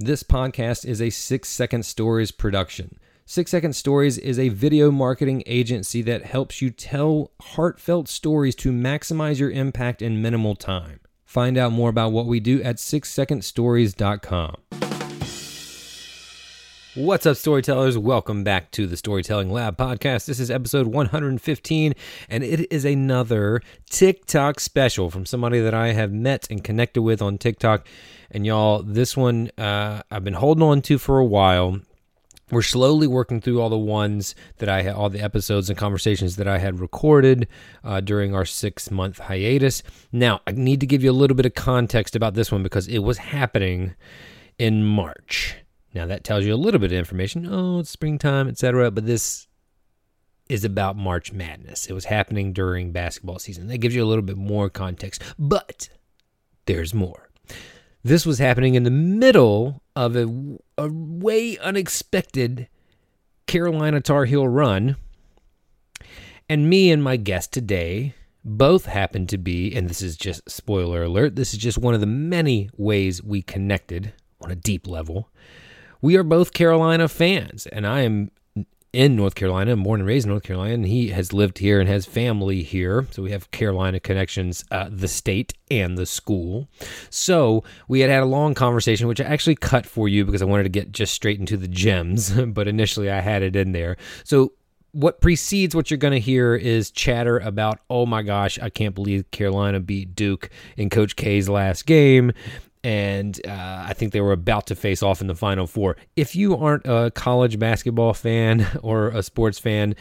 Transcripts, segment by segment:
This podcast is a 6 Second Stories production. 6 Second Stories is a video marketing agency that helps you tell heartfelt stories to maximize your impact in minimal time. Find out more about what we do at 6secondstories.com. What's up, storytellers? Welcome back to the Storytelling Lab podcast. This is episode 115, and it is another TikTok special from somebody that I have met and connected with on TikTok. And y'all, this one I've been holding on to for a while. We're slowly working through all the ones that I had, all the episodes and conversations that I had recorded during our 6-month hiatus. Now, I need to give you a little bit of context about this one because it was happening in March. Now, that tells you a little bit of information. Oh, it's springtime, etc. But this is about March Madness. It was happening during basketball season. That gives you a little bit more context. But there's more. This was happening in the middle of a way unexpected Carolina Tar Heel run. And me and my guest today both happen to be, and this is just spoiler alert, this is just one of the many ways we connected on a deep level. We are both Carolina fans, and I am in North Carolina. I'm born and raised in North Carolina, and he has lived here and has family here. So we have Carolina connections, the state and the school. So we had had a long conversation, which I actually cut for you because I wanted to get just straight into the gems, but initially I had it in there. So what precedes what you're going to hear is chatter about, oh my gosh, I can't believe Carolina beat Duke in Coach K's last game. And I think they were about to face off in the Final Four. If you aren't a college basketball fan or a sports fan,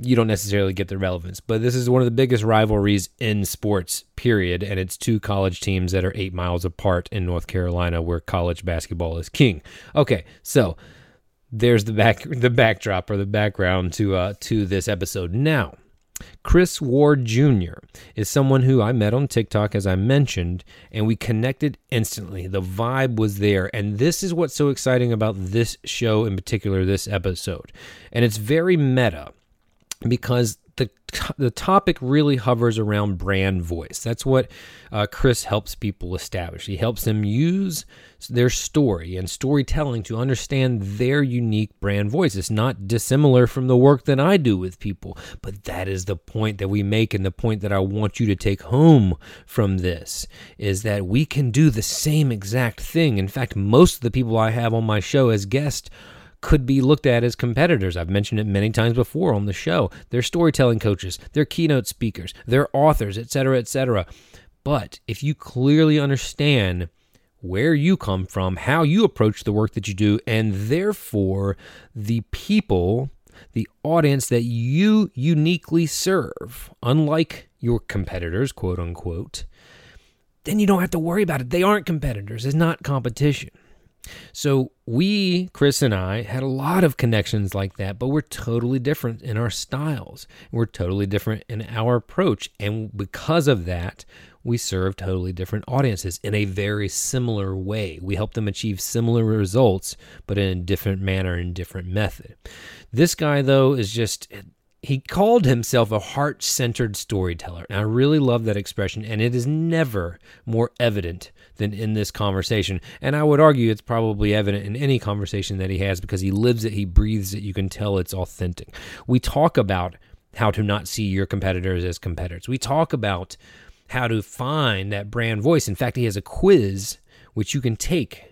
you don't necessarily get the relevance. But this is one of the biggest rivalries in sports, period. And it's two college teams that are 8 miles apart in North Carolina where college basketball is king. Okay, so there's the backdrop or the background to this episode. Now, Chris Ward, Jr. is someone who I met on TikTok, as I mentioned, and we connected instantly. The vibe was there. And this is what's so exciting about this show in particular, this episode. And it's very meta because the topic really hovers around brand voice. That's what Chris helps people establish. He helps them use their story and storytelling to understand their unique brand voice. It's not dissimilar from the work that I do with people, but that is the point that we make, and the point that I want you to take home from this is that we can do the same exact thing. In fact, most of the people I have on my show as guests could be looked at as competitors. I've mentioned it many times before on the show. They're storytelling coaches, they're keynote speakers, they're authors, etc., etc. But if you clearly understand where you come from, how you approach the work that you do, and therefore the people, the audience that you uniquely serve, unlike your competitors, quote unquote, then you don't have to worry about it. They aren't competitors. It's not competition. So we, Chris and I, had a lot of connections like that, but we're totally different in our styles. We're totally different in our approach. And because of that, we serve totally different audiences in a very similar way. We help them achieve similar results, but in a different manner and different method. This guy, though, is just... he called himself a heart-centered storyteller. And I really love that expression, and it is never more evident than in this conversation. And I would argue it's probably evident in any conversation that he has, because he lives it, he breathes it, you can tell it's authentic. We talk about how to not see your competitors as competitors. We talk about how to find that brand voice. In fact, he has a quiz which you can take,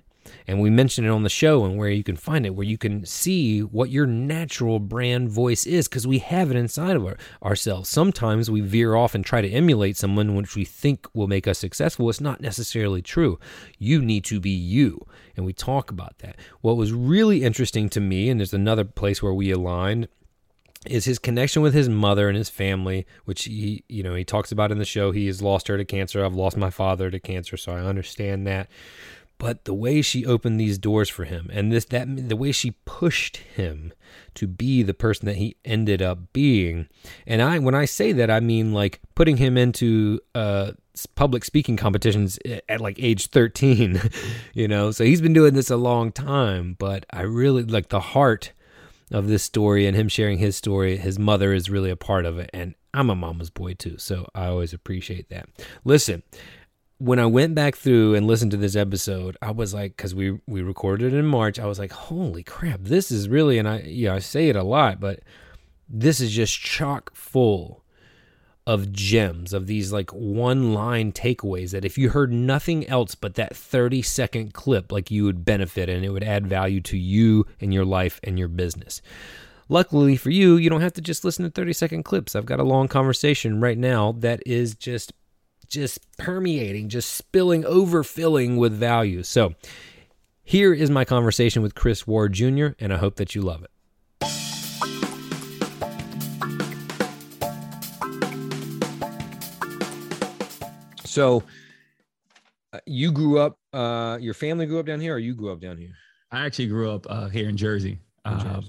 and we mentioned it on the show, and where you can find it, where you can see what your natural brand voice is, because we have it inside of ourselves. Sometimes we veer off and try to emulate someone which we think will make us successful. It's not necessarily true. You need to be you, and we talk about that. What was really interesting to me, and there's another place where we aligned, is his connection with his mother and his family, which he talks about in the show. He has lost her to cancer. I've lost my father to cancer, so I understand that. But the way she opened these doors for him, and the way she pushed him to be the person that he ended up being, and when I say that, I mean like putting him into public speaking competitions at like age 13, So he's been doing this a long time, but I really like the heart of this story and him sharing his story. His mother is really a part of it, and I'm a mama's boy too, so I always appreciate that. Listen. When I went back through and listened to this episode, I was like, because we recorded it in March, I was like, holy crap, this is really, and I say it a lot, but this is just chock full of gems, of these like one-line takeaways that if you heard nothing else but that 30-second clip, like you would benefit and it would add value to you and your life and your business. Luckily for you, you don't have to just listen to 30-second clips. I've got a long conversation right now that is just permeating, just spilling, overfilling with value. So here is my conversation with Chris Ward Jr., and I hope that you love it. So you grew up, your family grew up down here, or you grew up down here? I actually grew up here in Jersey,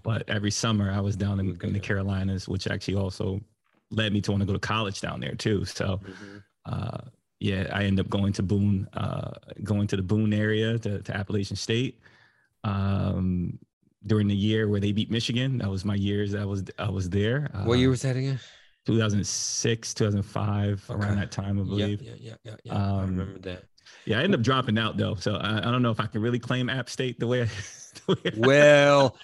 but every summer I was down in the Carolinas, which actually also led me to want to go to college down there too. So I ended up going to the Boone area to Appalachian State during the year where they beat Michigan. That was my years. I was there. What year was that again? 2006, 2005, okay. Around that time, I believe. Yeah. I remember that. Yeah, I ended up dropping out though, so I don't know if I can really claim App State the way I. Well,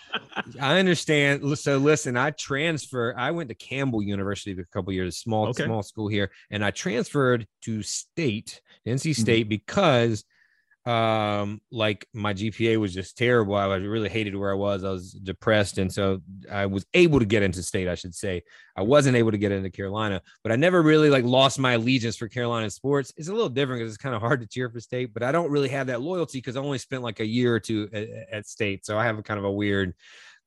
I understand. So listen, I went to Campbell University for a couple of years, small school here, and I transferred to NC State, mm-hmm. because my GPA was just terrible. I really hated where I was. I was depressed. And so I was able to get into state, I should say. I wasn't able to get into Carolina, but I never really lost my allegiance for Carolina sports. It's a little different because it's kind of hard to cheer for state, but I don't really have that loyalty because I only spent a year or two at state. So I have a kind of a weird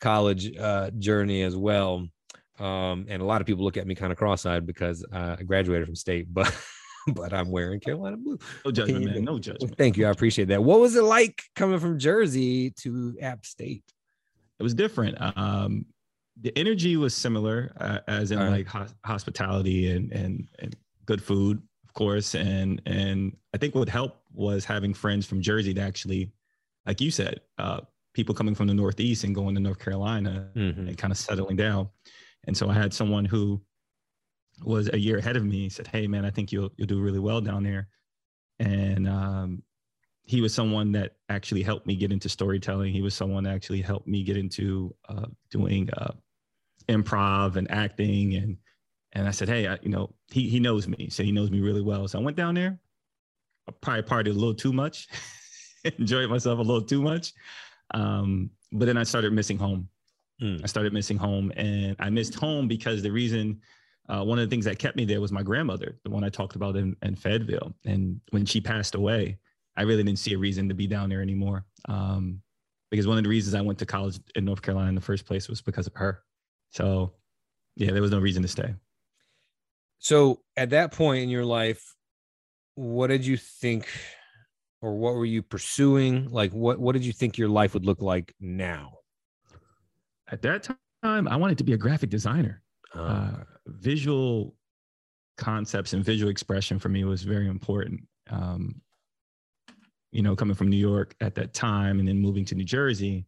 college journey as well. And a lot of people look at me kind of cross-eyed because I graduated from state, but I'm wearing Carolina blue. No judgment, man. No judgment. Thank you. I appreciate that. What was it like coming from Jersey to App State? It was different. The energy was similar, as in like hospitality and good food, of course. And I think what helped was having friends from Jersey to actually, like you said, people coming from the Northeast and going to North Carolina and kind of settling down. And so I had someone who was a year ahead of me, said, "Hey man, I think you'll do really well down there." And he was someone that actually helped me get into storytelling. He was someone that actually helped me get into doing improv and acting. And I said, "Hey, he knows me." So he knows me really well. So I went down there. I probably partied a little too much, enjoyed myself a little too much. But then I started missing home. I started missing home, and I missed home because the reason, one of the things that kept me there was my grandmother, the one I talked about in Fayetteville. And when she passed away, I really didn't see a reason to be down there anymore. Because one of the reasons I went to college in North Carolina in the first place was because of her. So yeah, there was no reason to stay. So at that point in your life, what did you think, or what were you pursuing? Like, what did you think your life would look like now? At that time, I wanted to be a graphic designer. Visual concepts and visual expression for me was very important. Coming from New York at that time and then moving to New Jersey,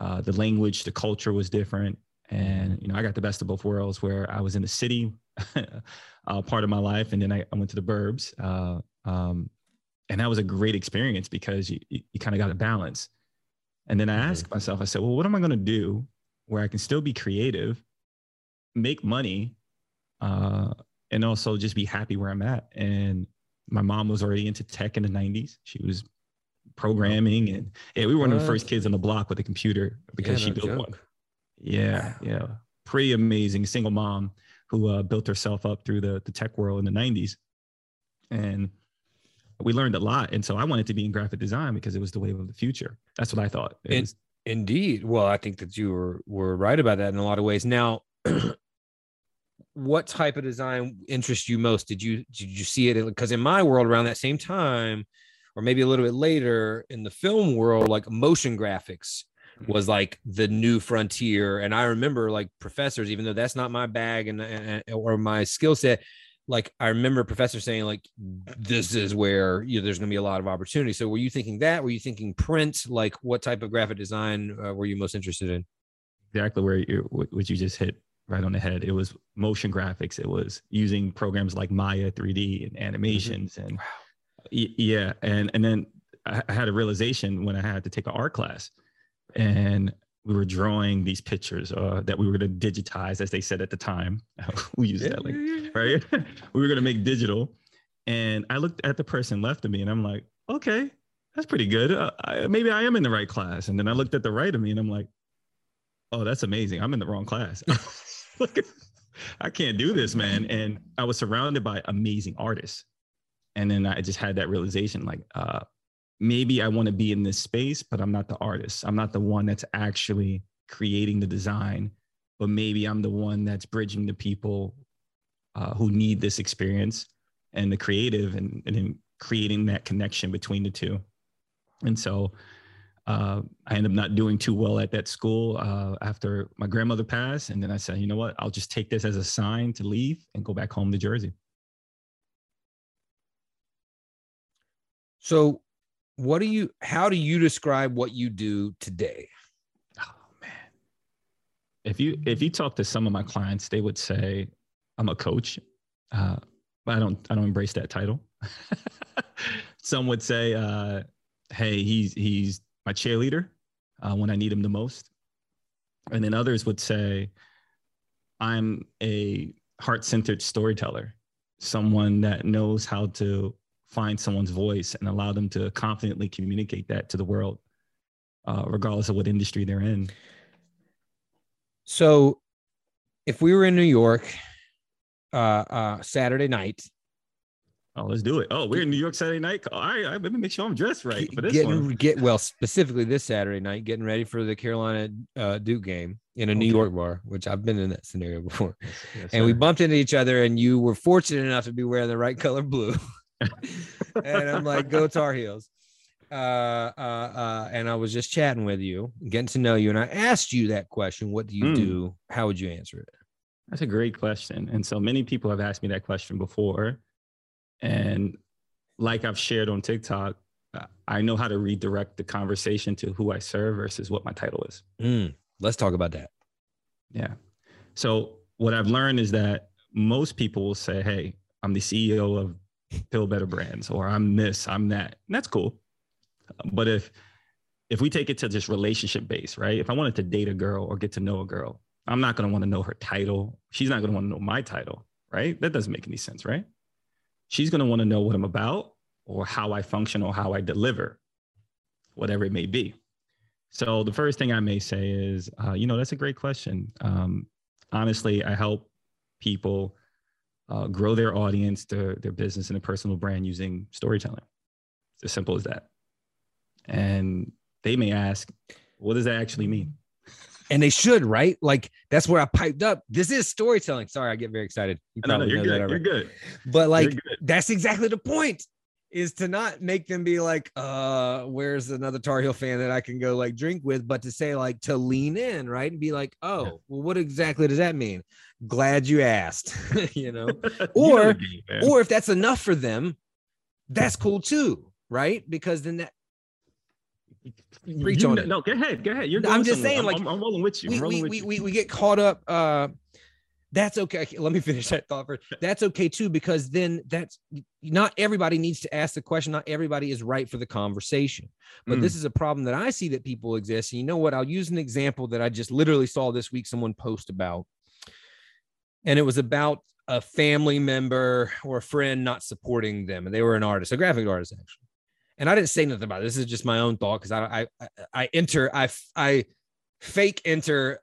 the language, the culture was different. And, I got the best of both worlds where I was in the city part of my life. And then I went to the burbs. And that was a great experience because you kind of got a balance. And then I asked myself, I said, well, what am I going to do where I can still be creative, make money, and also just be happy where I'm at? And my mom was already into tech in the 90s. She was programming, and we were one of the first kids on the block with a computer because she built one. Yeah. Pretty amazing single mom who built herself up through the tech world in the 90s. And we learned a lot. And so I wanted to be in graphic design because it was the wave of the future. That's what I thought. Indeed. Well, I think that you were right about that in a lot of ways. Now, what type of design interests you most? Did you see it? Because in my world around that same time, or maybe a little bit later in the film world, like motion graphics was like the new frontier. And I remember like professors, even though that's not my bag and or my skill set, like I remember a professor saying, like, this is where there's going to be a lot of opportunity. So were you thinking that? Were you thinking print? Like, what type of graphic design were you most interested in? Exactly where what you just hit right on the head. It was motion graphics. It was using programs like Maya 3D and animations. And yeah. And then I had a realization when I had to take an art class, and we were drawing these pictures that we were going to digitize, as they said at the time. We used that link, right? We were going to make digital. And I looked at the person left of me, and I'm like, okay, that's pretty good. Maybe I am in the right class. And then I looked at the right of me, and I'm like, oh, that's amazing. I'm in the wrong class. Look, I can't do this, man. And I was surrounded by amazing artists. And then I just had that realization, like, maybe I want to be in this space, but I'm not the artist. I'm not the one that's actually creating the design, but maybe I'm the one that's bridging the people who need this experience and the creative and creating that connection between the two. And so I ended up not doing too well at that school after my grandmother passed. And then I said, you know what, I'll just take this as a sign to leave and go back home to Jersey. So how do you describe what you do today? Oh man. If you talk to some of my clients, they would say I'm a coach. But I don't embrace that title. Some would say, hey, he's my cheerleader when I need him the most. And then others would say I'm a heart-centered storyteller, someone that knows how to find someone's voice and allow them to confidently communicate that to the world, regardless of what industry they're in. So if we were in New York Saturday night. Oh, let's do it. Oh, we're in New York Saturday night. All right. Let me make sure I'm dressed right for this one. Well, specifically this Saturday night, getting ready for the Carolina Duke game in a New York bar, which I've been in that scenario before. Yes, and we bumped into each other, and you were fortunate enough to be wearing the right color blue. And I'm like, go Tar Heels. and I was just chatting with you, getting to know you, and I asked you that question, what do you do? How would you answer it? That's a great question. And so many people have asked me that question before. And like I've shared on TikTok, I know how to redirect the conversation to who I serve versus what my title is. Let's talk about that. Yeah. So what I've learned is that most people will say, hey, I'm the CEO of Pill Better Brands, or I'm this, I'm that. And that's cool. But if we take it to just relationship based, right? If I wanted to date a girl or get to know a girl, I'm not going to want to know her title. She's not going to want to know my title, right? That doesn't make any sense, right? She's going to want to know what I'm about, or how I function, or how I deliver, whatever it may be. So the first thing I may say is, that's a great question. Honestly, I help people grow their audience, their business, and a personal brand using storytelling. It's as simple as that. And they may ask, what does that actually mean? And they should, right? Like, that's where I piped up. This is storytelling. Sorry, I get very excited. You probably know that already. You're good. But like, that's exactly the point. Is to not make them be like, where's another Tar Heel fan that I can go like drink with, but to say like, to lean in, right? And be like, oh, well, what exactly does that mean? Glad you asked, or if that's enough for them, that's cool too. Right. Because then that. Preach on it. No, go ahead. I'm just saying, like, I'm rolling with you. We get caught up. That's okay. Let me finish that thought first. That's okay too, because then that's not everybody needs to ask the question. Not everybody is right for the conversation, but this is a problem that I see that people exist. And you know what? I'll use an example that I just literally saw this week, someone post about, and it was about a family member or a friend not supporting them. And they were an artist, a graphic artist actually. And I didn't say nothing about it. This is just my own thought. Cause I fake enter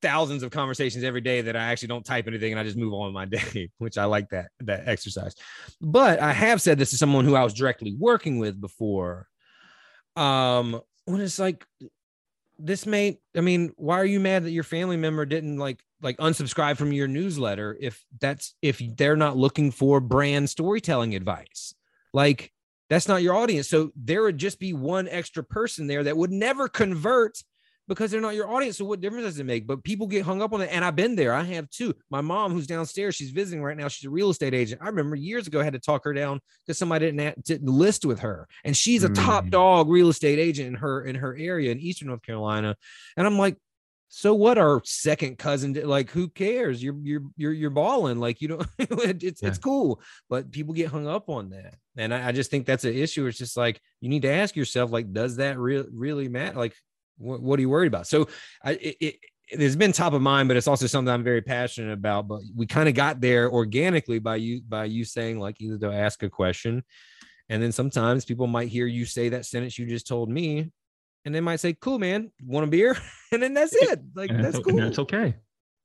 thousands of conversations every day that I actually don't type anything, and I just move on with my day, which I like that exercise. But I have said this to someone who I was directly working with before. When it's like, why are you mad that your family member didn't like unsubscribe from your newsletter if they're not looking for brand storytelling advice? Like, that's not your audience. So there would just be one extra person there that would never convert because they're not your audience. So what difference does it make? But people get hung up on it. And I've been there. I have too. My mom, who's downstairs, she's visiting right now. She's a real estate agent. I remember years ago, I had to talk her down because somebody didn't list with her. And she's a top dog real estate agent in her area in Eastern North Carolina. And I'm like, so what? Our second cousin did, like, who cares? You're balling. Like, you know, it's cool, but people get hung up on that. And I just think that's an issue. It's just like, you need to ask yourself, like, does that really matter? Like, what are you worried about? So it's been top of mind, but it's also something I'm very passionate about, but we kind of got there organically by you saying, like, either to ask a question. And then sometimes people might hear you say that sentence you just told me, and they might say, cool, man, want a beer? And then that's it. Like, that's cool. That's okay.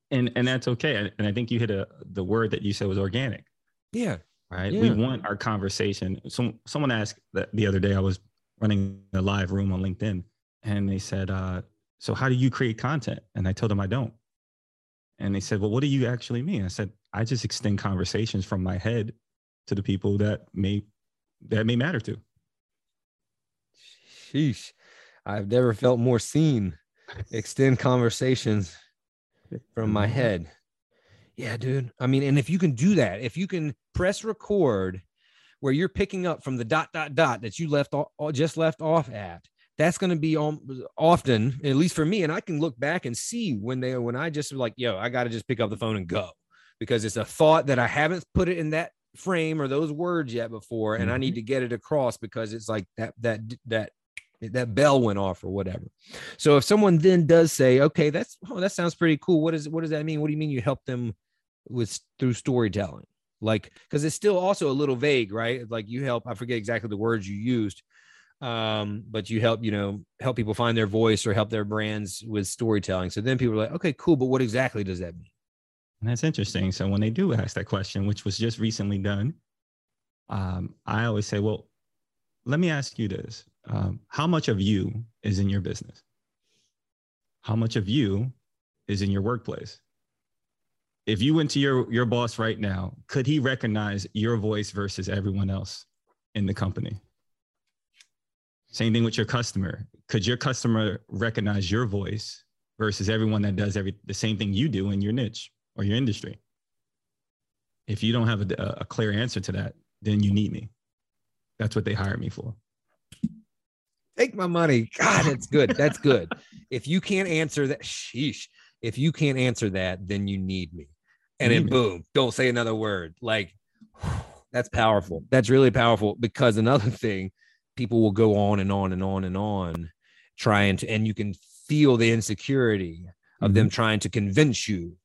And that's okay. And I think you hit the word that you said was organic. Yeah. Right. Yeah. We want our conversation. Someone asked that the other day. I was running a live room on LinkedIn, and they said, so how do you create content? And I told them I don't. And they said, well, what do you actually mean? I said, I just extend conversations from my head to the people that may matter to. Sheesh. I've never felt more seen. Extend conversations from my head. Yeah, dude. I mean, and if you can do that, if you can press record where you're picking up from the ... that you left off at, that's going to be often, at least for me. And I can look back and see when I just like, yo, I got to just pick up the phone and go, because it's a thought that I haven't put it in that frame or those words yet before. And I need to get it across, because it's like that bell went off or whatever. So if someone then does say, okay, that sounds pretty cool. What does that mean? What do you mean you help them through storytelling? Like, cause it's still also a little vague, right? Like, you help, I forget exactly the words you used, but you help, help people find their voice or help their brands with storytelling. So then people are like, okay, cool. But what exactly does that mean? And that's interesting. So when they do ask that question, which was just recently done, I always say, well, let me ask you this. How much of you is in your business? How much of you is in your workplace? If you went to your boss right now, could he recognize your voice versus everyone else in the company? Same thing with your customer. Could your customer recognize your voice versus everyone that does the same thing you do in your niche or your industry? If you don't have a clear answer to that, then you need me. That's what they hired me for. Take my money. God, that's good. That's good. If you can't answer that, sheesh. If you can't answer that, then you need me. And then boom, don't say another word. Like, that's powerful. That's really powerful, because another thing, people will go on and on and on and on trying to, and you can feel the insecurity of them trying to convince you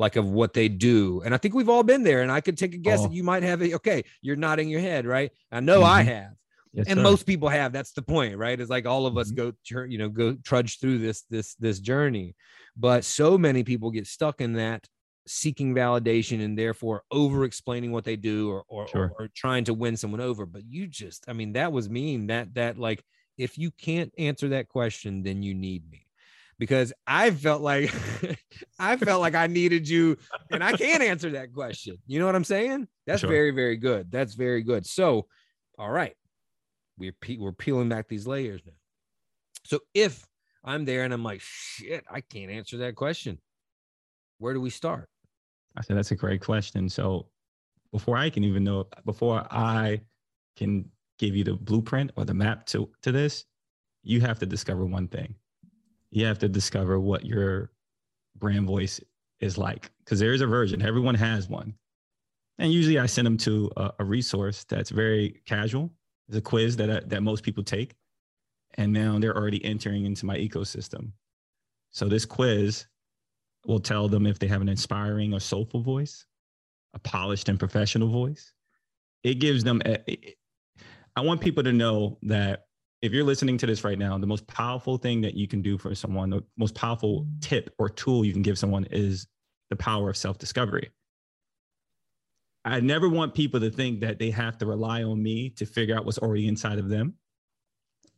like of what they do. And I think we've all been there, and I could take a guess that you might have it. Okay. You're nodding your head, right? I know I have. Yes, and most people have. That's the point, right? It's like all of us go trudge through this journey. But so many people get stuck in that, seeking validation and therefore over explaining what they do or trying to win someone over. But you just, I mean, that was mean, that like, if you can't answer that question, then you need me. Because I felt like I needed you, and I can't answer that question. You know what I'm saying? That's very, very good. That's very good. So, all right, we're peeling back these layers now. So if I'm there and I'm like, shit, I can't answer that question, where do we start? I said, that's a great question. So before I can give you the blueprint or the map to this, you have to discover one thing. You have to discover what your brand voice is like, because there is a version. Everyone has one. And usually I send them to a resource that's very casual. It's a quiz that most people take. And now they're already entering into my ecosystem. So this quiz will tell them if they have an inspiring or soulful voice, a polished and professional voice. It gives them, I want people to know that if you're listening to this right now, the most powerful thing that you can do for someone, the most powerful tip or tool you can give someone is the power of self-discovery. I never want people to think that they have to rely on me to figure out what's already inside of them.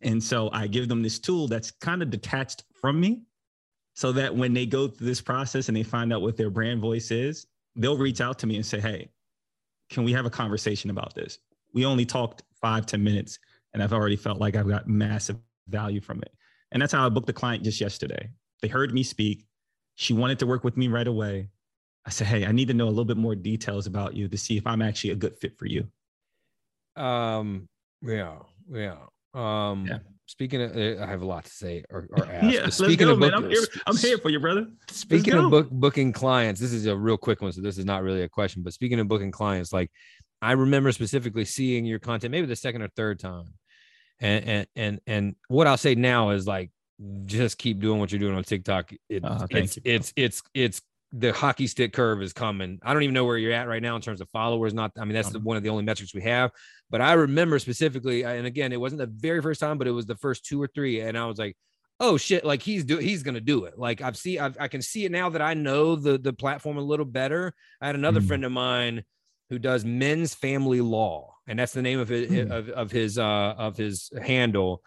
And so I give them this tool that's kind of detached from me, so that when they go through this process and they find out what their brand voice is, they'll reach out to me and say, hey, can we have a conversation about this? We only talked 5-10 minutes, and I've already felt like I've got massive value from it. And that's how I booked the client just yesterday. They heard me speak. She wanted to work with me right away. I said, hey, I need to know a little bit more details about you to see if I'm actually a good fit for you. Yeah. Speaking of, I have a lot to say or ask. Yeah, speaking let's go, man. I'm here for you, brother. Speaking of booking clients, this is a real quick one, so this is not really a question, but speaking of booking clients, like, I remember specifically seeing your content maybe the second or third time. And what I'll say now is, like, just keep doing what you're doing on TikTok. It's the hockey stick curve is coming. I don't even know where you're at right now in terms of followers. That's one of the only metrics we have, but I remember specifically, and again, it wasn't the very first time, but it was the first 2 or 3. And I was like, oh shit, like he's going to do it. Like I can see it now that I know the platform a little better. I had another friend of mine who does men's family law, and that's the name of it, of his handle.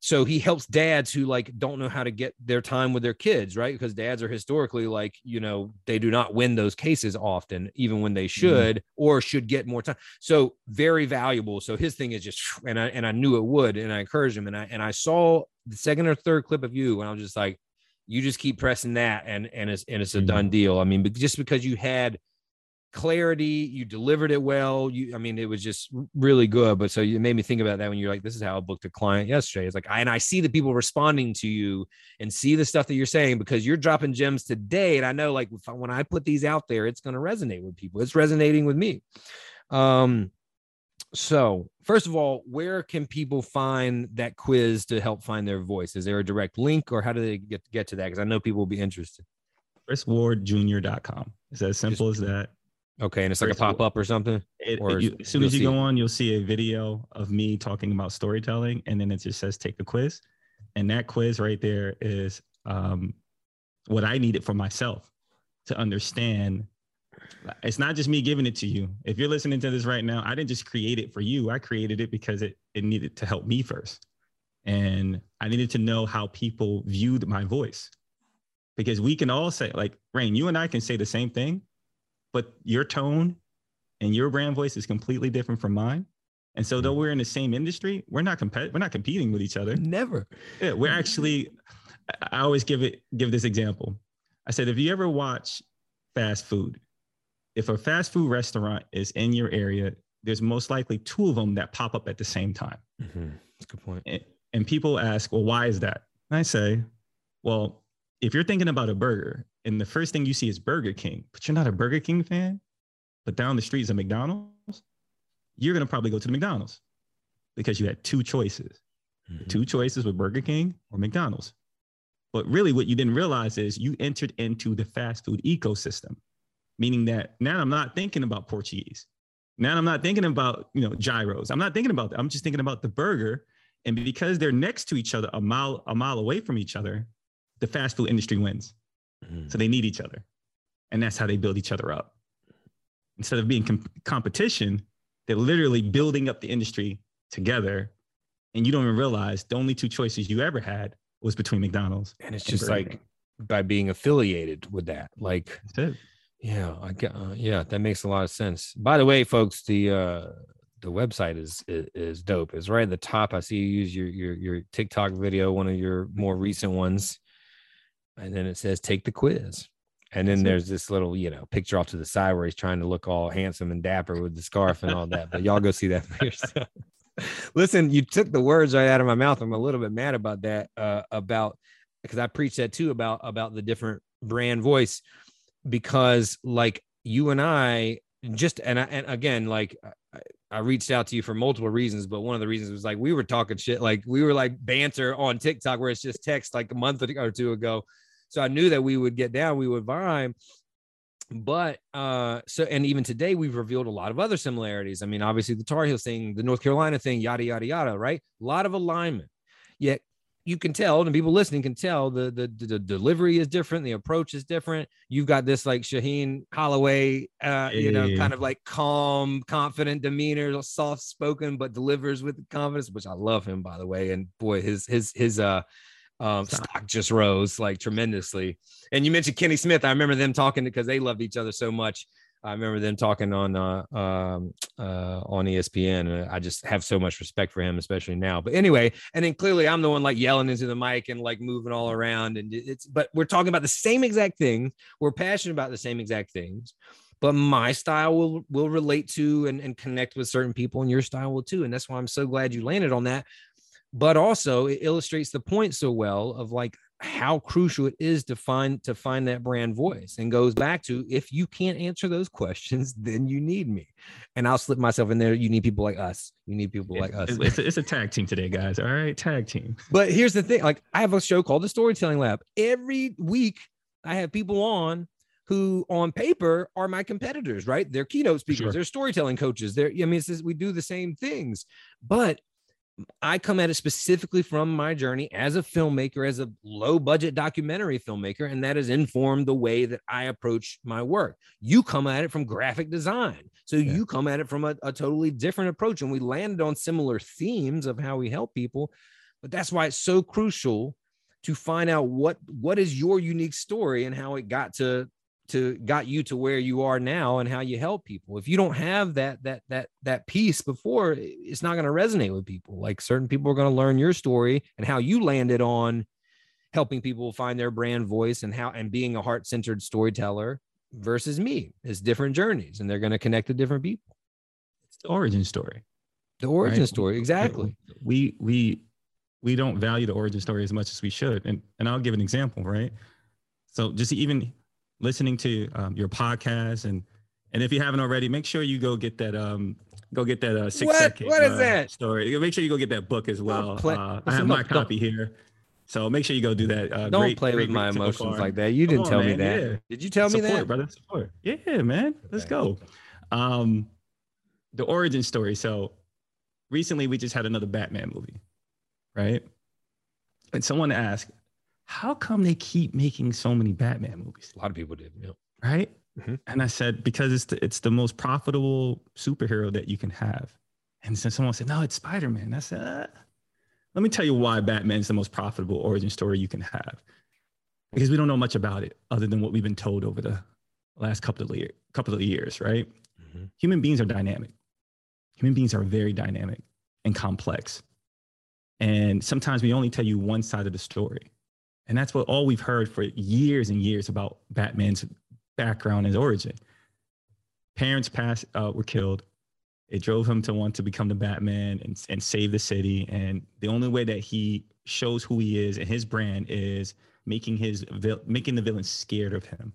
So he helps dads who, like, don't know how to get their time with their kids, right? Because dads are historically, like, you know, they do not win those cases often, even when they should or should get more time. So very valuable. So his thing is just, and I knew it would, and I encouraged him, and I saw the second or third clip of you, and I was just like, you just keep pressing that, and it's a done deal. I mean, but just because you had clarity, you delivered it well. It was just really good. But so you made me think about that when you're like, this is how I booked a client yesterday. It's like, I see the people responding to you and see the stuff that you're saying, because you're dropping gems today. And I know, like, when I put these out there, it's going to resonate with people. It's resonating with me. So first of all, where can people find that quiz to help find their voice? Is there a direct link, or how do they get to that? Because I know people will be interested. ChrisWardJr.com. It's as simple as that. Okay. And it's like a pop-up or something? As soon as you go on, you'll see a video of me talking about storytelling, and then it just says, take the quiz. And that quiz right there is what I needed for myself to understand. It's not just me giving it to you. If you're listening to this right now, I didn't just create it for you. I created it because it needed to help me first. And I needed to know how people viewed my voice, because we can all say, like, Rain, you and I can say the same thing, but your tone and your brand voice is completely different from mine. And so though we're in the same industry, we're not competing with each other. Never. Yeah, we're actually, I always give this example. I said, if you ever watch fast food, if a fast food restaurant is in your area, there's most likely two of them that pop up at the same time. Mm-hmm. That's a good point. And people ask, well, why is that? And I say, well, if you're thinking about a burger and the first thing you see is Burger King, but you're not a Burger King fan, but down the street is a McDonald's, you're going to probably go to the McDonald's because you had two choices. Mm-hmm. The two choices were Burger King or McDonald's. But really what you didn't realize is you entered into the fast food ecosystem, meaning that now I'm not thinking about Portuguese. Now I'm not thinking about, gyros. I'm not thinking about that. I'm just thinking about the burger. And because they're next to each other, a mile away from each other, the fast food industry wins. Mm-hmm. So they need each other. And that's how they build each other up. Instead of being competition, they're literally building up the industry together. And you don't even realize the only two choices you ever had was between McDonald's. And it's just like by being affiliated with that. Like, that's it. Yeah, yeah, that makes a lot of sense. By the way, folks, the website is dope. It's right at the top. I see you use your TikTok video, one of your more recent ones, and then it says take the quiz. And then there's this little, picture off to the side where he's trying to look all handsome and dapper with the scarf and all that. But y'all go see that for yourself. Listen, you took the words right out of my mouth. I'm a little bit mad about that, because I preach that too about the different brand voice. Because like you and I just, and again, like I reached out to you for multiple reasons, but one of the reasons was like, we were talking shit. Like we were like banter on TikTok where it's just text like a month or two ago. So I knew that we would get down, we would vibe, but and even today we've revealed a lot of other similarities. I mean, obviously the Tar Heels thing, the North Carolina thing, yada, yada, yada, right? A lot of alignment. Yet you can tell, and people listening can tell, the delivery is different. The approach is different. You've got this like Shaheen Holloway, kind of like calm, confident demeanor, soft spoken, but delivers with confidence, which I love him, by the way. And boy, his stock just rose like tremendously. And you mentioned Kenny Smith. I remember them talking because they loved each other so much. I remember them talking on ESPN. I just have so much respect for him, especially now. But anyway, and then clearly I'm the one like yelling into the mic and like moving all around. And but we're talking about the same exact thing. We're passionate about the same exact things, but my style will relate to and connect with certain people, and your style will too. And that's why I'm so glad you landed on that. But also it illustrates the point so well of like how crucial it is to find that brand voice, and goes back to, if you can't answer those questions, then you need me. And I'll slip myself in there. You need people like us. It's a tag team today, guys. All right. Tag team. But here's the thing. Like I have a show called The Storytelling Lab. Every week I have people on who on paper are my competitors, right? They're keynote speakers, sure. They're storytelling coaches. We do the same things, but I come at it specifically from my journey as a filmmaker, as a low budget documentary filmmaker. And that has informed the way that I approach my work. You come at it from graphic design. So you come at it from a totally different approach. And we landed on similar themes of how we help people. But that's why it's so crucial to find out what is your unique story and how it got you to where you are now and how you help people. If you don't have that piece before, it's not going to resonate with people. Like certain people are going to learn your story and how you landed on helping people find their brand voice and being a heart-centered storyteller versus me. It's different journeys, and they're going to connect to different people. It's the origin story. Exactly. We don't value the origin story as much as we should. And I'll give an example, right? So just even listening to your podcast, and if you haven't already, make sure you go get that story. Make sure you go get that book as well. I have my copy here, so make sure you go do that. Don't play with my emotions like that. You didn't tell me that. Yeah. Did you tell me that, brother? Support. Yeah, man. Let's go. The origin story. So recently, we just had another Batman movie, right? And someone asked, how come they keep making so many Batman movies? A lot of people did, right? Mm-hmm. And I said, because it's the most profitable superhero that you can have. And so someone said, no, it's Spider-Man. I said, let me tell you why Batman is the most profitable origin story you can have. Because we don't know much about it other than what we've been told over the last couple of years, right? Mm-hmm. Human beings are dynamic. Human beings are very dynamic and complex. And sometimes we only tell you one side of the story. And that's what all we've heard for years and years about Batman's background and origin. Parents were killed. It drove him to want to become the Batman and save the city. And the only way that he shows who he is and his brand is making the villain scared of him.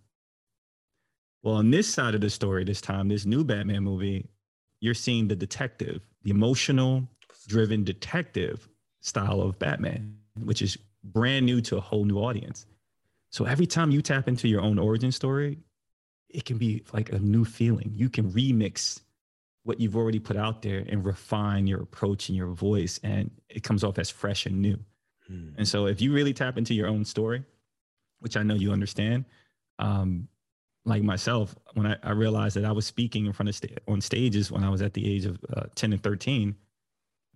Well, on this side of the story this time, this new Batman movie, you're seeing the detective, the emotional driven detective style of Batman, which is brand new to a whole new audience. So every time you tap into your own origin story, it can be like a new feeling. You can remix what you've already put out there and refine your approach and your voice, and it comes off as fresh and new. And so if you really tap into your own story, which I know you understand, like myself, when I realized that I was speaking in front of on stages when I was at the age of 10 and 13,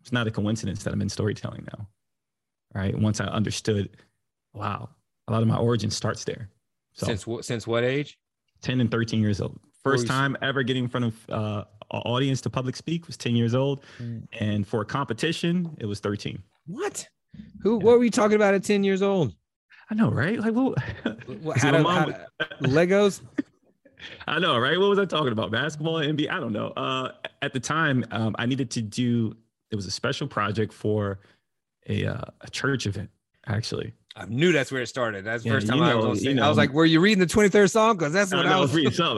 it's not a coincidence that I'm in storytelling now, right? Once I understood, wow, a lot of my origin starts there. So, since what age? 10 and 13 years old. First time ever getting in front of an audience to public speak was 10 years old. And for a competition, it was 13. What? What were you talking about at 10 years old? I know, right? Like, Legos? I know, right? What was I talking about? Basketball, NBA? I don't know. At the time, I needed to do, it was a special project for a church event, actually. I knew that's where it started. That's the first time I was on stage. I was like, were you reading the 23rd Psalm? Because that's what I was reading. All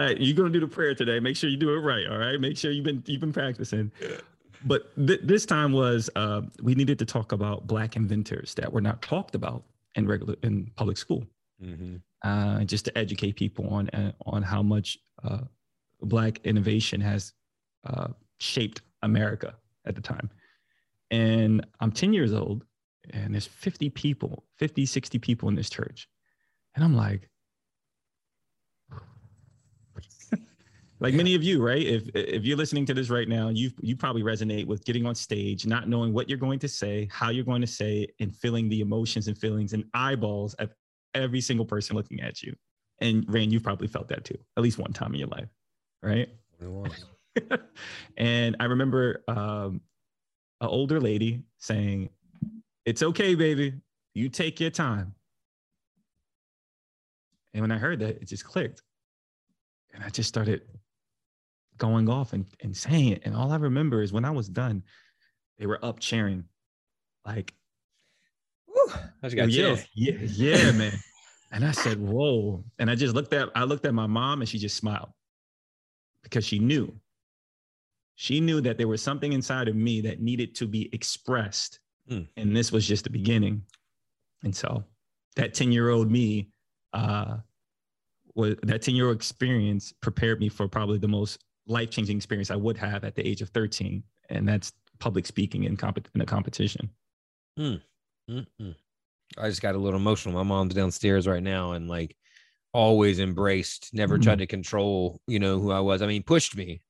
right, you're going to do the prayer today. Make sure you do it right, all right? Make sure you've been practicing. But this time was we needed to talk about Black inventors that were not talked about in public school, just to educate people on how much Black innovation has shaped America at the time. And I'm 10 years old, and there's 60 people in this church, and I'm like. Like many of you, right? If you're listening to this right now, you probably resonate with getting on stage, not knowing what you're going to say, how you're going to say it, and feeling the emotions and feelings and eyeballs of every single person looking at you. And Rain, you've probably felt that too, at least one time in your life, right? And I remember an older lady saying, "It's okay, baby. You take your time." And when I heard that, it just clicked. And I just started going off and saying it. And all I remember is when I was done, they were up cheering. Like, woo, I just got chills. Yeah, man. And I said, whoa. And I looked at my mom, and she just smiled because she knew that there was something inside of me that needed to be expressed. And this was just the beginning. And so that 10-year-old me, that 10-year-old experience prepared me for probably the most life-changing experience I would have at the age of 13, and that's public speaking in a competition. I just got a little emotional. My mom's downstairs right now, and like always embraced, never tried to control, who I was. I mean, pushed me,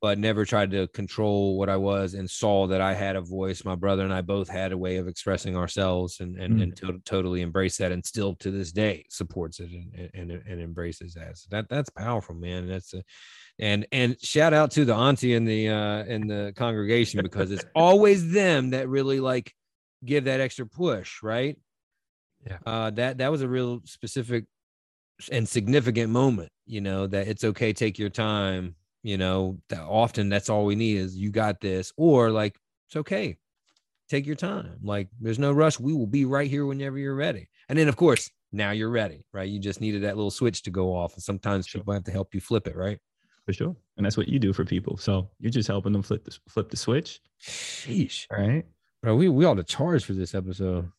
but never tried to control what I was, and saw that I had a voice. My brother and I both had a way of expressing ourselves, and totally embraced that, and still to this day supports it and embraces that. So that's powerful, man. And shout out to the auntie in the congregation, because it's always them that really like give that extra push, right? Yeah. That was a real specific and significant moment, that it's okay, take your time. Often that's all we need is you got this, or like, it's okay. Take your time. Like, there's no rush. We will be right here whenever you're ready. And then of course, now you're ready, right? You just needed that little switch to go off. And sometimes people have to help you flip it, right? For sure. And that's what you do for people. So you're just helping them flip the switch. Sheesh. All right. Bro, we ought to charge for this episode.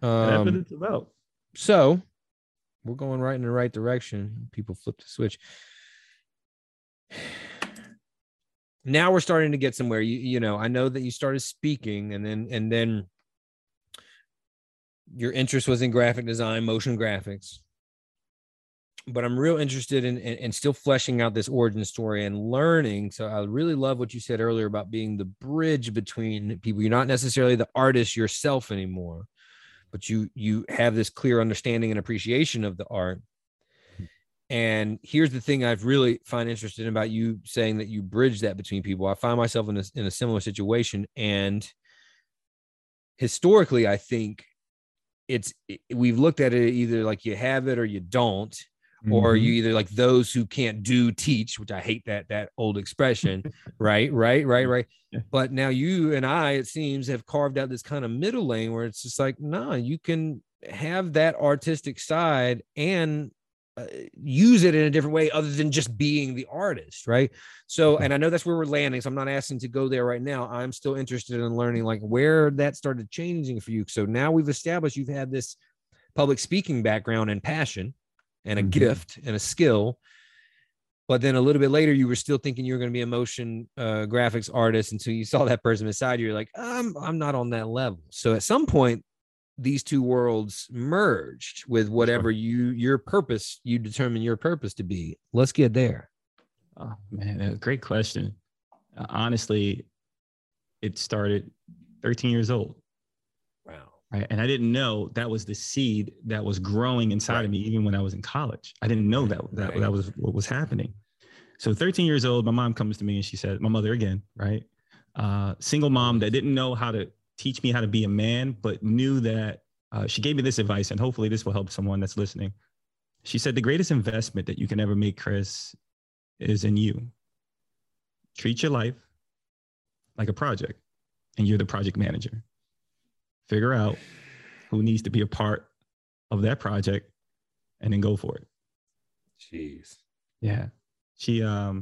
That's what it's about. So we're going right in the right direction. People flip the switch. Now we're starting to get somewhere. I know that you started speaking, and then your interest was in graphic design, motion graphics. But I'm real interested in still fleshing out this origin story and learning. So I really love what you said earlier about being the bridge between people. You're not necessarily the artist yourself anymore, but you have this clear understanding and appreciation of the art. And here's the thing I've really find interesting about you saying that you bridge that between people. I find myself in a similar situation. And historically, I think we've looked at it either like you have it or you don't, mm-hmm. or you either like those who can't do teach, which I hate that old expression. Right. Yeah. But now you and I, it seems, have carved out this kind of middle lane where it's just like, nah, you can have that artistic side and use it in a different way other than just being the artist. Right. So, and I know that's where we're landing. So I'm not asking to go there right now. I'm still interested in learning like where that started changing for you. So now we've established you've had this public speaking background and passion and a mm-hmm. gift and a skill, but then a little bit later you were still thinking you were going to be a motion graphics artist until you saw that person beside you. You're like, I'm not on that level. So at some point, these two worlds merged with whatever you determine your purpose to be. Let's get there. Oh man, great question. Honestly, it started 13 years old. Wow. Right? And I didn't know that was the seed that was growing inside of me. Even when I was in college, I didn't know that was what was happening. So 13 years old, my mom comes to me and she said, my mother again, right? Single mom that didn't know how to teach me how to be a man, but knew that she gave me this advice, and hopefully this will help someone that's listening. She said, the greatest investment that you can ever make, Chris, is in you. Treat your life like a project, and you're the project manager. Figure out who needs to be a part of that project, and then go for it. Jeez. Yeah. She, my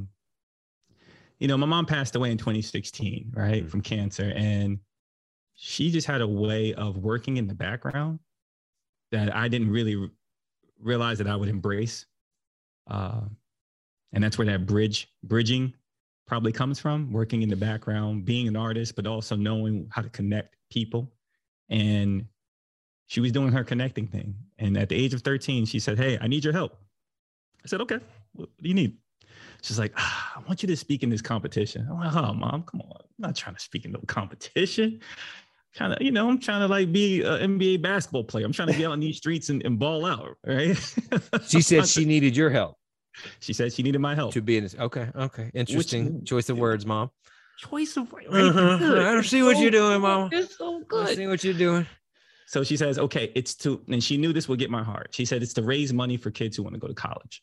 mom passed away in 2016, right, mm-hmm. from cancer, and she just had a way of working in the background that I didn't really realize that I would embrace. And that's where that bridging probably comes from, working in the background, being an artist, but also knowing how to connect people. And she was doing her connecting thing. And at the age of 13, she said, hey, I need your help. I said, okay, what do you need? She's like, I want you to speak in this competition. I'm like, oh, mom, come on. I'm not trying to speak in no competition. I'm trying to like be an NBA basketball player. I'm trying to get out on these streets and ball out, right? She said she needed your help. She said she needed my help. To be in this. Okay. Interesting choice of words, mom. Choice of words. Uh-huh. I don't see what you're doing, mom. It's so good. I see what you're doing. So she says, okay, and she knew this would get my heart. She said, it's to raise money for kids who want to go to college.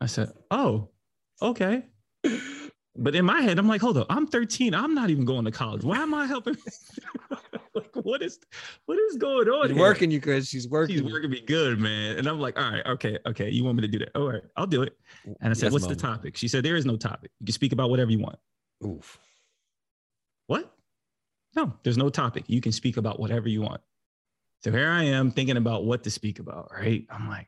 I said, oh, okay. But in my head, I'm like, hold up, I'm 13. I'm not even going to college. Why am I helping? Like, what is going on? She's working you, Chris. She's working. She's working me good, man. And I'm like, all right, okay. You want me to do that? All right, I'll do it. And I said, what's the topic? She said, there is no topic. You can speak about whatever you want. Oof. What? No, there's no topic. You can speak about whatever you want. So here I am thinking about what to speak about, right? I'm like,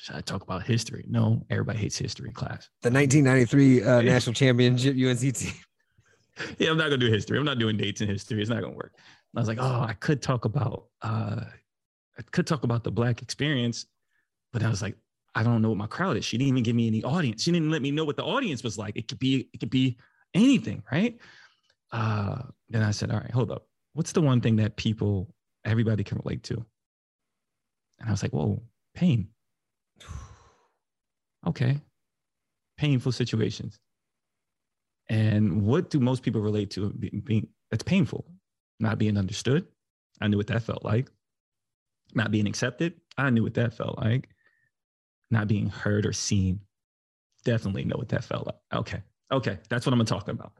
should I talk about history? No, everybody hates history in class. The 1993 national championship UNC team. Yeah, I'm not going to do history. I'm not doing dates in history. It's not going to work. And I was like, I could talk about the Black experience. But I was like, I don't know what my crowd is. She didn't even give me any audience. She didn't let me know what the audience was like. It could be anything, right? Then I said, all right, hold up. What's the one thing that everybody can relate to? And I was like, whoa, pain. Okay. Painful situations. And what do most people relate to being that's painful? Not being understood. I knew what that felt like. Not being accepted. I knew what that felt like. Not being heard or seen. Definitely know what that felt like. Okay. That's what I'm talking about.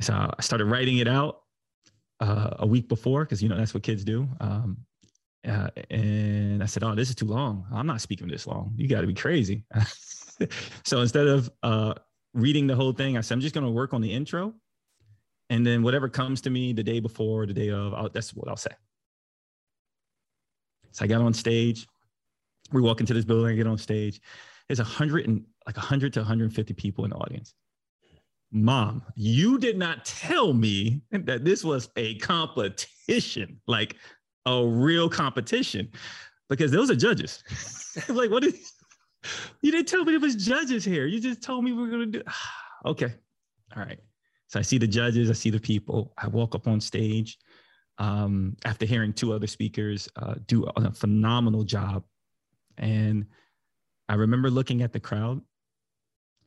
So I started writing it out a week before, because that's what kids do. And I said, oh, this is too long. I'm not speaking this long. You got to be crazy. So instead of reading the whole thing, I said, I'm just going to work on the intro. And then whatever comes to me the day before, the day of, that's what I'll say. So I got on stage. We walk into this building, I get on stage. There's 100 to 150 people in the audience. Mom, you did not tell me that this was a competition. Like, a real competition, because those are judges. Like, you didn't tell me it was judges here. You just told me we're going to do. Okay. All right. So I see the judges. I see the people. I walk up on stage after hearing two other speakers do a phenomenal job. And I remember looking at the crowd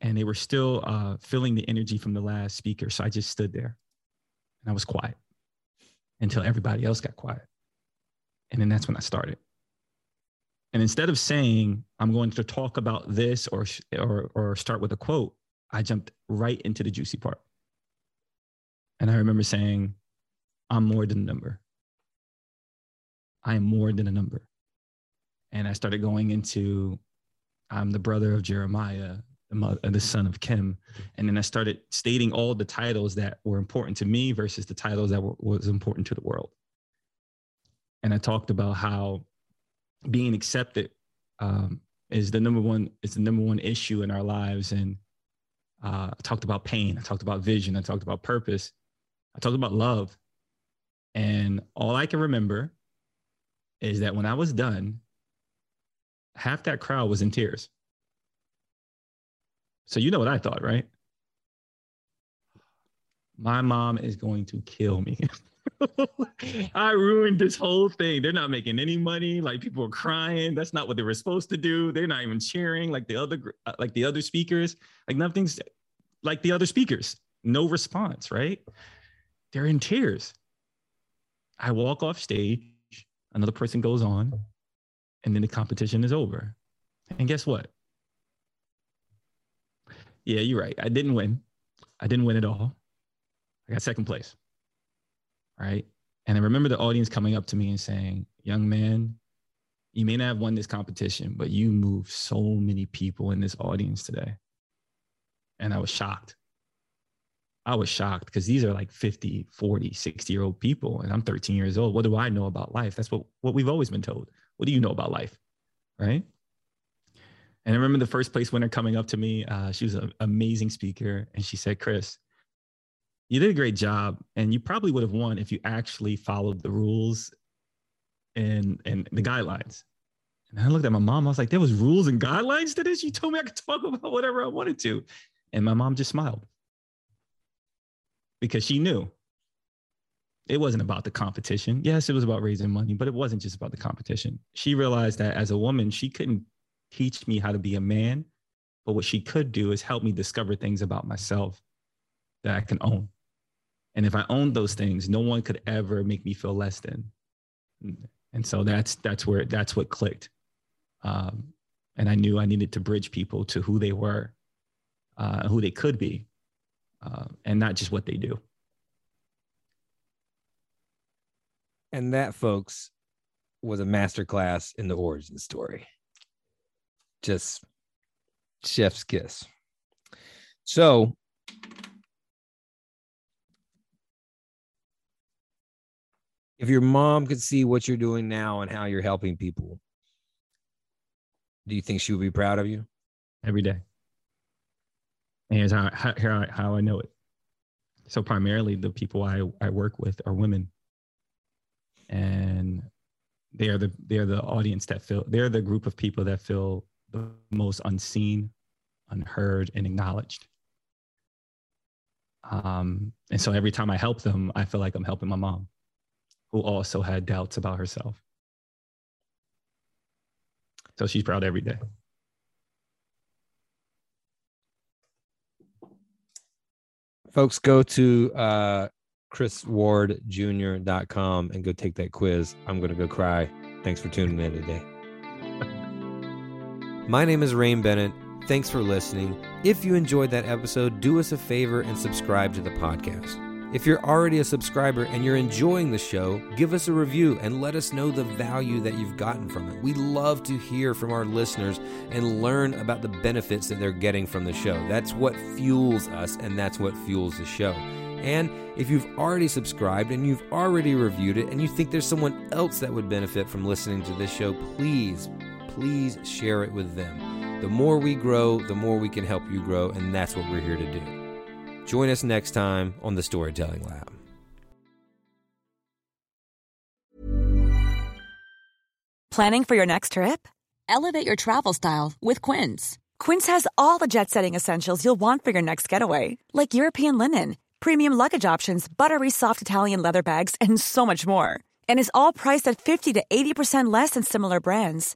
and they were still feeling the energy from the last speaker. So I just stood there and I was quiet until everybody else got quiet. And then that's when I started. And instead of saying, I'm going to talk about this or start with a quote, I jumped right into the juicy part. And I remember saying, I'm more than a number. I am more than a number. And I started going into, I'm the brother of Jeremiah, the son of Kim. And then I started stating all the titles that were important to me versus the titles that was important to the world. And I talked about how being accepted is the number one issue in our lives. And I talked about pain. I talked about vision. I talked about purpose. I talked about love. And all I can remember is that when I was done, half that crowd was in tears. So you know what I thought, right? My mom is going to kill me. I ruined this whole thing. They're not making any money. Like, people are crying. That's not what they were supposed to do. They're not even cheering like the other speakers. Like, nothing's like the other speakers. No response, right? They're in tears. I walk off stage. Another person goes on. And then the competition is over. And guess what? Yeah, you're right. I didn't win. I didn't win at all. I got second place. Right. And I remember the audience coming up to me and saying, young man, you may not have won this competition, but you moved so many people in this audience today. And I was shocked. I was shocked because these are like 50, 40, 60-year-old people. And I'm 13 years old. What do I know about life? That's what we've always been told. What do you know about life? Right. And I remember the first place winner coming up to me. She was an amazing speaker. And she said, Chris, you did a great job, and you probably would have won if you actually followed the rules and the guidelines. And I looked at my mom. I was like, there was rules and guidelines to this? You told me I could talk about whatever I wanted to. And my mom just smiled because she knew it wasn't about the competition. Yes, it was about raising money, but it wasn't just about the competition. She realized that as a woman, she couldn't teach me how to be a man, but what she could do is help me discover things about myself that I can own. And if I owned those things, no one could ever make me feel less than. And so that's what clicked. And I knew I needed to bridge people to who they were, who they could be, and not just what they do. And that, folks, was a masterclass in the origin story. Just chef's kiss. So if your mom could see what you're doing now and how you're helping people, do you think she would be proud of you? Every day. And here's how I know it. So primarily the people I work with are women. And they are the audience that feel, they're the group of people that feel the most unseen, unheard, and acknowledged. And so every time I help them, I feel like I'm helping my mom, who also had doubts about herself. So she's proud every day. Folks, go to chriswardjr.com and go take that quiz. I'm going to go cry. Thanks for tuning in today. My name is Rain Bennett. Thanks for listening. If you enjoyed that episode, do us a favor and subscribe to the podcast. If you're already a subscriber and you're enjoying the show, give us a review and let us know the value that you've gotten from it. We love to hear from our listeners and learn about the benefits that they're getting from the show. That's what fuels us, and that's what fuels the show. And if you've already subscribed and you've already reviewed it and you think there's someone else that would benefit from listening to this show, please share it with them. The more we grow, the more we can help you grow, and that's what we're here to do. Join us next time on The Storytelling Lab. Planning for your next trip? Elevate your travel style with Quince. Quince has all the jet-setting essentials you'll want for your next getaway, like European linen, premium luggage options, buttery soft Italian leather bags, and so much more. And is all priced at 50 to 80% less than similar brands.